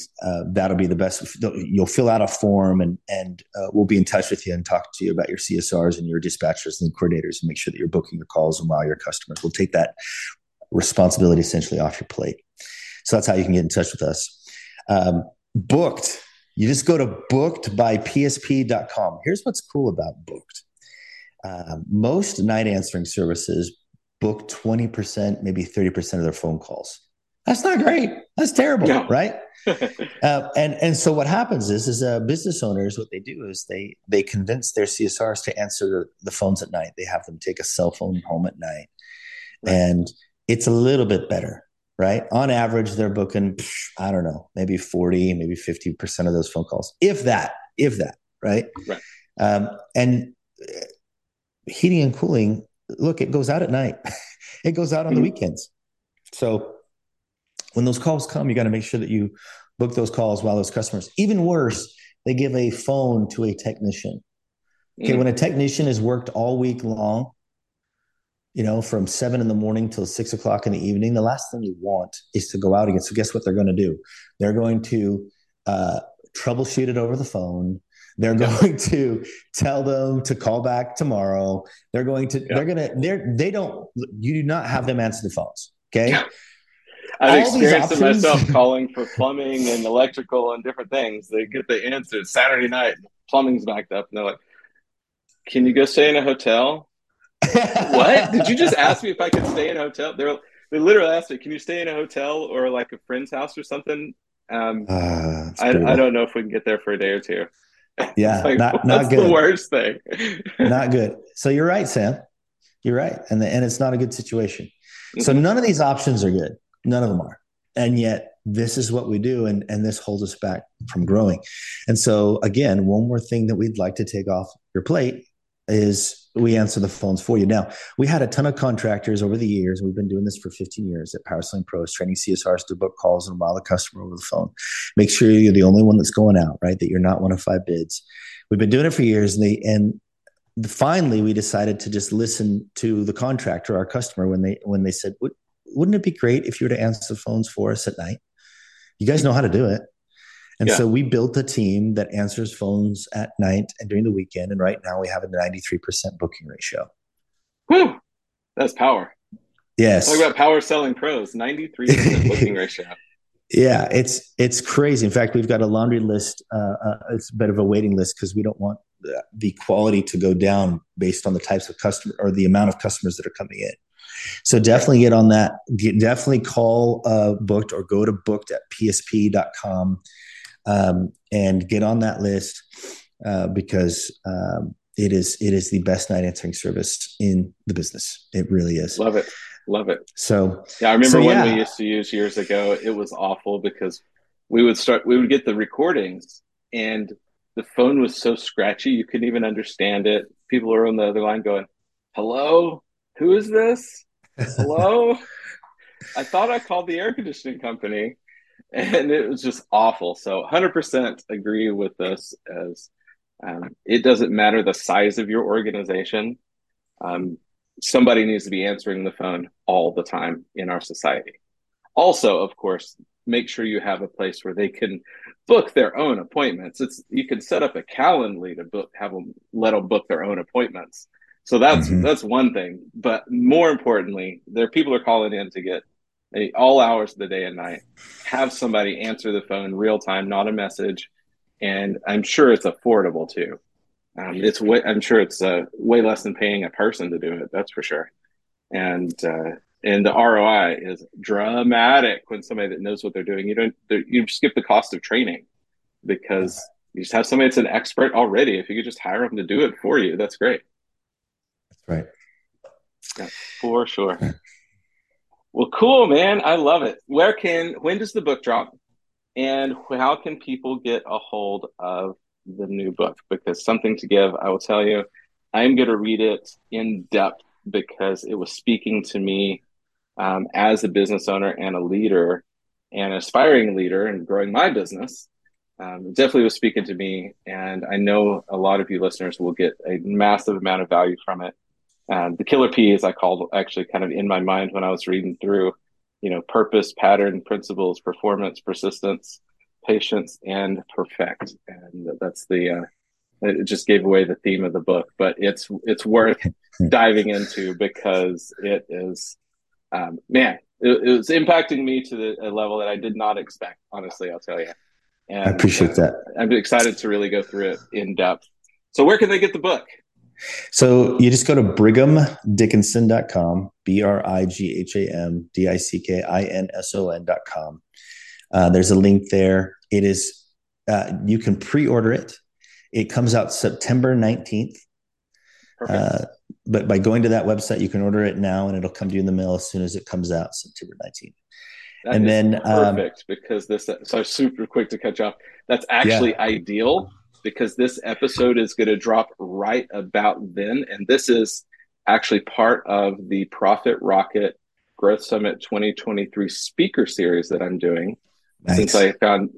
that'll be the best. You'll fill out a form, and we'll be in touch with you and talk to you about your CSRs and your dispatchers and coordinators, and make sure that you're booking your calls and wow your customers. We'll take that responsibility essentially off your plate. So that's how you can get in touch with us. Booked. You just go to bookedbypsp.com. Here's what's cool about Booked. Most night answering services book 20%, maybe 30% of their phone calls. That's not great. That's terrible, no. Right? And so what happens is business owners, what they do is they convince their CSRs to answer the phones at night. They have them take a cell phone home at night, right? And it's a little bit better, right? On average, they're booking, I don't know, maybe 40, maybe 50% of those phone calls, if that, right? Right. And heating and cooling, look, it goes out at night. It goes out on the weekends. So when those calls come, you got to make sure that you book those calls while those customers. Even worse, they give a phone to a technician. Okay, when a technician has worked all week long, you know, from 7 a.m. till 6 o'clock in the evening, the last thing you want is to go out again. So guess what they're going to do? They're going to troubleshoot it over the phone. They're going to tell them to call back tomorrow. They're going to, you do not have them answer the phones. Okay. Yeah. I've experienced it myself, calling for plumbing and electrical and different things. They get the answer Saturday night, plumbing's backed up, and they're like, can you go stay in a hotel? What? Did you just ask me if I could stay in a hotel? They literally asked me, can you stay in a hotel or like a friend's house or something? I don't know if we can get there for a day or two. Yeah, like, not good. That's the worst thing. Not good. So you're right, Sam. You're right. And it's not a good situation. So none of these options are good. None of them are. And yet this is what we do. And this holds us back from growing. And so again, one more thing that we'd like to take off your plate is we answer the phones for you. Now, we had a ton of contractors over the years. We've been doing this for 15 years at Power Selling Pros, training CSRs to book calls and wow the customer over the phone. Make sure you're the only one that's going out, right? That you're not one of five bids. We've been doing it for years, and finally we decided to just listen to the contractor, our customer, when they said, wouldn't it be great if you were to answer the phones for us at night? You guys know how to do it. And so we built a team that answers phones at night and during the weekend. And right now we have a 93% booking ratio. Whew. That's power. Yes. Talk about Power Selling Pros, 93% booking ratio. Yeah, it's crazy. In fact, we've got a laundry list. It's a bit of a waiting list because we don't want the quality to go down based on the types of customer or the amount of customers that are coming in. So definitely get on that. Definitely call Booked or go to Booked at psp.com and get on that list because it is the best night answering service in the business. It really is. Love it. Love it. So yeah, I remember when we used to use years ago, it was awful because we would get the recordings and the phone was so scratchy. You couldn't even understand it. People are on the other line going, hello, who is this? Hello. I thought I called the air conditioning company, and it was just awful. So 100% agree with this as it doesn't matter the size of your organization. Somebody needs to be answering the phone all the time in our society. Also, of course, make sure you have a place where they can book their own appointments. You can set up a Calendly to let them book their own appointments. So that's one thing. But more importantly, people are calling in to get all hours of the day and night. Have somebody answer the phone real time, not a message. And I'm sure it's affordable too. I'm sure it's way less than paying a person to do it. That's for sure. And the ROI is dramatic when somebody that knows what they're doing. You skip the cost of training because you just have somebody that's an expert already. If you could just hire them to do it for you, that's great. That's right. Yeah, for sure. Well, cool, man. I love it. When does the book drop? And how can people get a hold of the new book? Because Something to Give, I will tell you, I'm going to read it in depth because it was speaking to me as a business owner and a leader and aspiring leader and growing my business. It definitely was speaking to me. And I know a lot of you listeners will get a massive amount of value from it. The killer P, as I called, actually kind of in my mind when I was reading through, purpose, pattern, principles, performance, persistence, patience, and perfect. And that's it just gave away the theme of the book, but it's worth diving into because it is, it was impacting me to a level that I did not expect, honestly, I'll tell you. And I appreciate that. I'm excited to really go through it in depth. So where can they get the book? So you just go to brighamdickinson.com, brighamdickinson.com. There's a link there. It is, you can pre-order it. It comes out September 19th. Perfect. But by going to that website, you can order it now and it'll come to you in the mail as soon as it comes out September 19th. That and then perfect because this, so I'm super quick to catch up. That's actually ideal because this episode is going to drop right about then. And this is actually part of the Profit Rocket Growth Summit 2023 speaker series that I'm doing. Nice. Since I found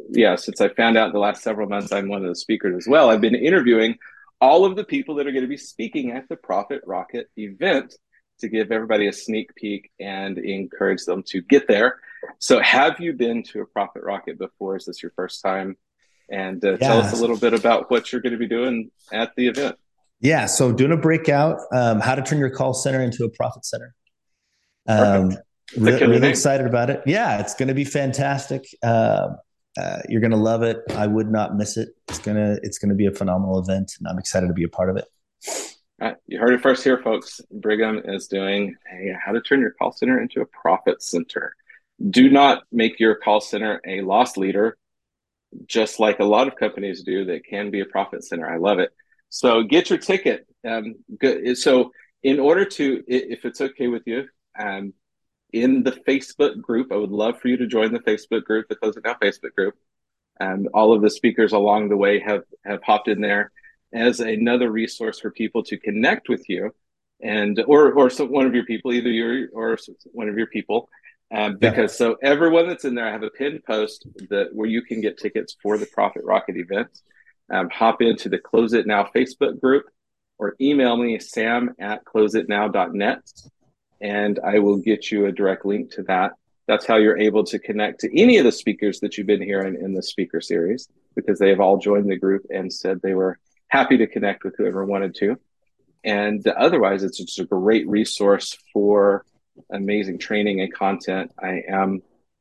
out the last several months, I'm one of the speakers as well. I've been interviewing all of the people that are going to be speaking at the Profit Rocket event to give everybody a sneak peek and encourage them to get there. So have you been to a Profit Rocket before? Is this your first time? And tell us a little bit about what you're going to be doing at the event. Yeah. So doing a breakout, how to turn your call center into a profit center. Really excited about it. Yeah, it's going to be fantastic. You're going to love it. I would not miss it. It's going to be a phenomenal event, and I'm excited to be a part of it. All right, you heard it first here, folks. Brigham is doing how to turn your call center into a profit center. Do not make your call center a loss leader, just like a lot of companies do that can be a profit center. I love it. So get your ticket. Good. So in order to, if it's okay with you, in the Facebook group, I would love for you to join the Facebook group, the Close It Now Facebook group. All of the speakers along the way have hopped in there as another resource for people to connect with you and or one of your people, either you or one of your people. So everyone that's in there, I have a pinned post where you can get tickets for the Profit Rocket event. Hop into the Close It Now Facebook group. or email me, sam@closeitnow.net, and I will get you a direct link to that. That's how you're able to connect to any of the speakers that you've been hearing in the speaker series, because they have all joined the group and said they were happy to connect with whoever wanted to. And otherwise, it's just a great resource for amazing training and content. I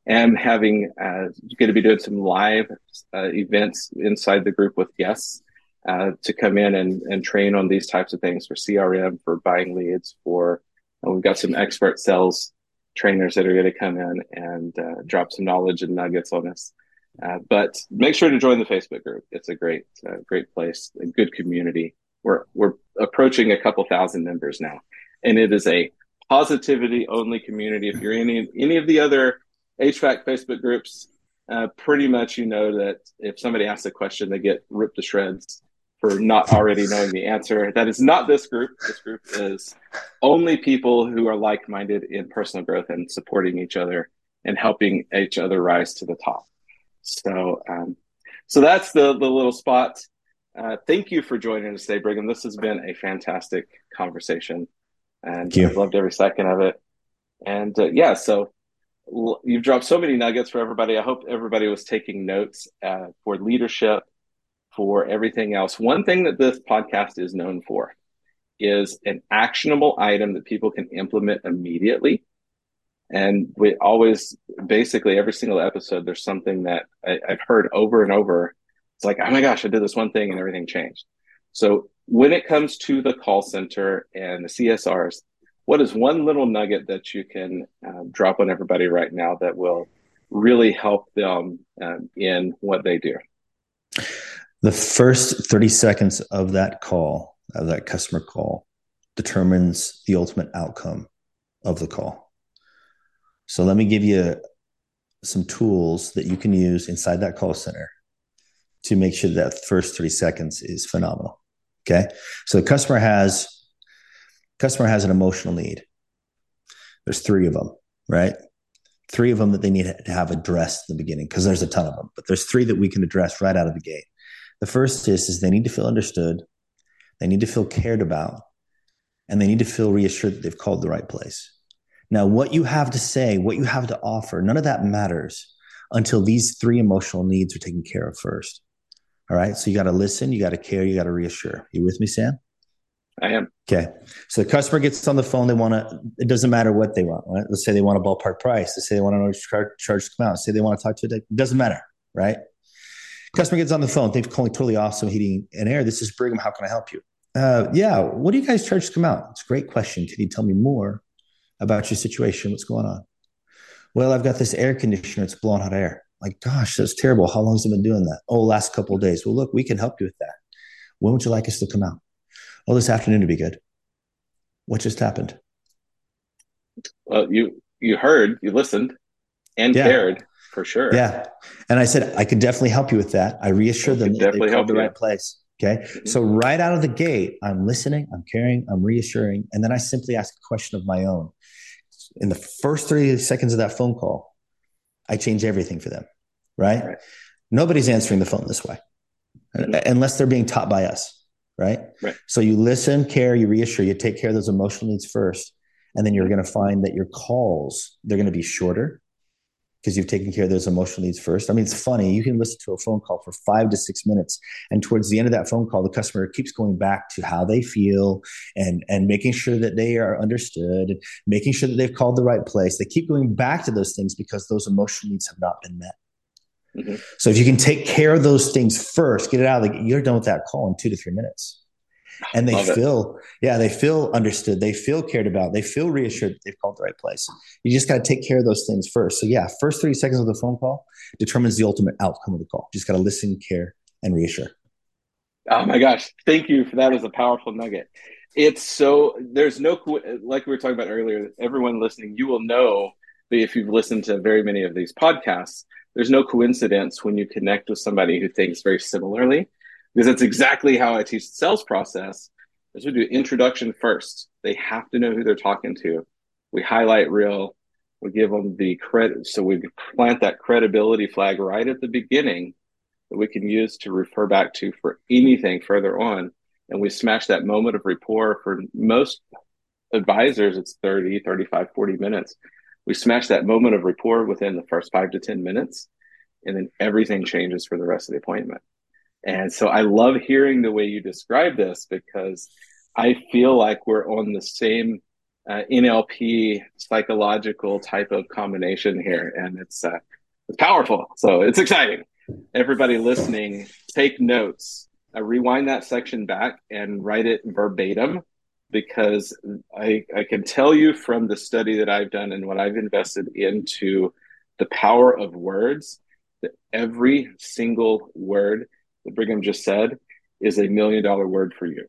am having going to be doing some live events inside the group with guests to come in and train on these types of things, for CRM, for buying leads, for we've got some expert sales trainers that are going to come in and drop some knowledge and nuggets on us. But make sure to join the Facebook group. It's a great, great place, a good community. We're approaching a couple thousand members now, and it is a positivity only community. If you're in any of the other HVAC Facebook groups, pretty much, you know, that if somebody asks a question, they get ripped to shreds for not already knowing the answer. That is not this group. This group is only people who are like-minded in personal growth and supporting each other and helping each other rise to the top. So, so that's the little spot. Thank you for joining us today, Brigham. This has been a fantastic conversation, and I've loved every second of it. And yeah, so you've dropped so many nuggets for everybody. I hope everybody was taking notes for leadership, for everything else. One thing that this podcast is known for is an actionable item that people can implement immediately. And we always, basically every single episode, there's something that I've heard over and over. It's like, oh my gosh, I did this one thing and everything changed. So when it comes to the call center and the CSRs, what is one little nugget that you can drop on everybody right now that will really help them in what they do? The first 30 seconds of that call, of that customer call, determines the ultimate outcome of the call. So let me give you some tools that you can use inside that call center to make sure that first 30 seconds is phenomenal. Okay. So the customer has an emotional need. There's three of them, right? Three of them that they need to have addressed in the beginning, because there's a ton of them, but there's three that we can address right out of the gate. The first is they need to feel understood, they need to feel cared about, and they need to feel reassured that they've called the right place. Now, what you have to say, what you have to offer, none of that matters until these three emotional needs are taken care of first. All right? So you got to listen, you got to care, you got to reassure. You with me, Sam? I am. Okay. So the customer gets on the phone. They want to, it doesn't matter what they want. Right? Let's say they want a ballpark price. Let's say they want to charge to come out. Let's say they want to talk to a tech. It doesn't matter, right? Customer gets on the phone. They've totally off some heating and air. This is Brigham. How can I help you? Yeah. What do you guys charge to come out? It's a great question. Can you tell me more about your situation? What's going on? Well, I've got this air conditioner. It's blowing hot air. Like, gosh, that's terrible. How long has it been doing that? Oh, last couple of days. Well, look, we can help you with that. When would you like us to come out? Oh, this afternoon would be good. What just happened? Well, you heard, you listened, and cared. For sure. Yeah. And I said, I could definitely help you with that. I reassured them that they called the right place. Okay. Mm-hmm. So right out of the gate, I'm listening, I'm caring, I'm reassuring. And then I simply ask a question of my own. In the first 30 seconds of that phone call, I change everything for them. Right? Nobody's answering the phone this way, mm-hmm. unless they're being taught by us. Right. So you listen, care, you reassure, you take care of those emotional needs first. And then you're going to find that your calls, they're going to be shorter, because you've taken care of those emotional needs first. I mean, it's funny. You can listen to a phone call for 5 to 6 minutes. And towards the end of that phone call, the customer keeps going back to how they feel and making sure that they are understood, and making sure that they've called the right place. They keep going back to those things because those emotional needs have not been met. Mm-hmm. So if you can take care of those things first, get it out of the, you're done with that call in 2 to 3 minutes. And they feel understood. They feel cared about. They feel reassured that they've called the right place. You just got to take care of those things first. So yeah, first 30 seconds of the phone call determines the ultimate outcome of the call. You just got to listen, care, and reassure. Oh my gosh. Thank you for that. It was a powerful nugget. It's so, there's no, like we were talking about earlier, everyone listening, you will know that if you've listened to very many of these podcasts, there's no coincidence when you connect with somebody who thinks very similarly. Because that's exactly how I teach the sales process, is we do introduction first. They have to know who they're talking to. We highlight real. We give them the credit. So we plant that credibility flag right at the beginning that we can use to refer back to for anything further on. and we smash that moment of rapport. For most advisors, it's 30, 35, 40 minutes. We smash that moment of rapport within the first 5 to 10 minutes, and then everything changes for the rest of the appointment. And so I love hearing the way you describe this, because I feel like we're on the same NLP psychological type of combination here, and it's powerful. So it's exciting. Everybody listening, take notes. Rewind that section back and write it verbatim, because I can tell you from the study that I've done and what I've invested into the power of words, that every single word that Brigham just said is $1 million word for you.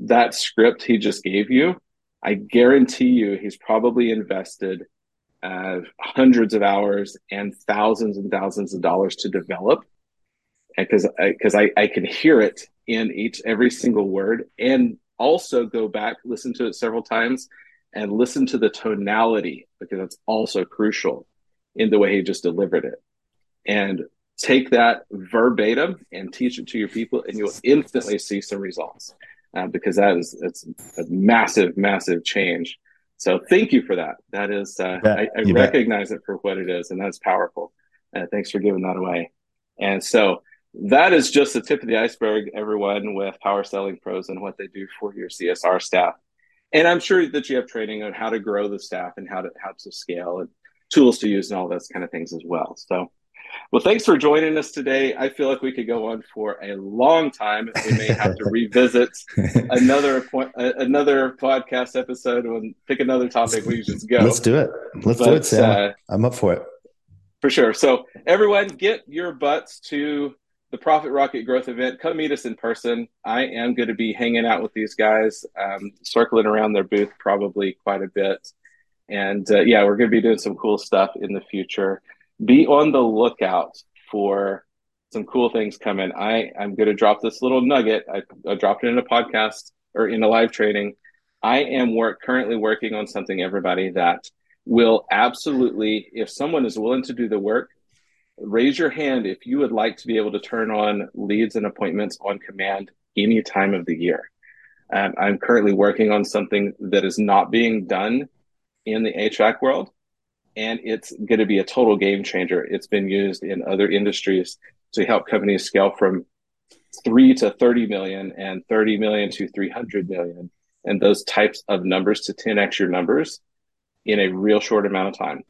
That script he just gave you, I guarantee you he's probably invested hundreds of hours and thousands of dollars to develop. And because I can hear it in every single word, and also go back, listen to it several times, and listen to the tonality, because that's also crucial in the way he just delivered it. And take that verbatim and teach it to your people, and you'll instantly see some results. Because that's a massive, massive change. So thank you for that. That is, I recognize it for what it is, and that's powerful. Thanks for giving that away. And so that is just the tip of the iceberg, everyone, with Power Selling Pros and what they do for your CSR staff. And I'm sure that you have training on how to grow the staff and how to scale and tools to use and all those kind of things as well. So, well, thanks for joining us today. I feel like we could go on for a long time. We may have to revisit another podcast episode and pick another topic. We just go. Let's do it. Do it, Sam. I'm up for it. For sure. So everyone, get your butts to the Profit Rocket Growth event. Come meet us in person. I am going to be hanging out with these guys, circling around their booth probably quite a bit. And we're going to be doing some cool stuff in the future. Be on the lookout for some cool things coming. I'm going to drop this little nugget. I dropped it in a podcast or in a live training. I am currently working on something, everybody, that will absolutely, if someone is willing to do the work, raise your hand if you would like to be able to turn on leads and appointments on command any time of the year. I'm currently working on something that is not being done in the HVAC world. And it's going to be a total game changer. It's been used in other industries to help companies scale from 3 to 30 million and 30 million to 300 million. And those types of numbers to 10x your numbers in a real short amount of time.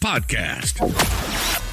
podcast.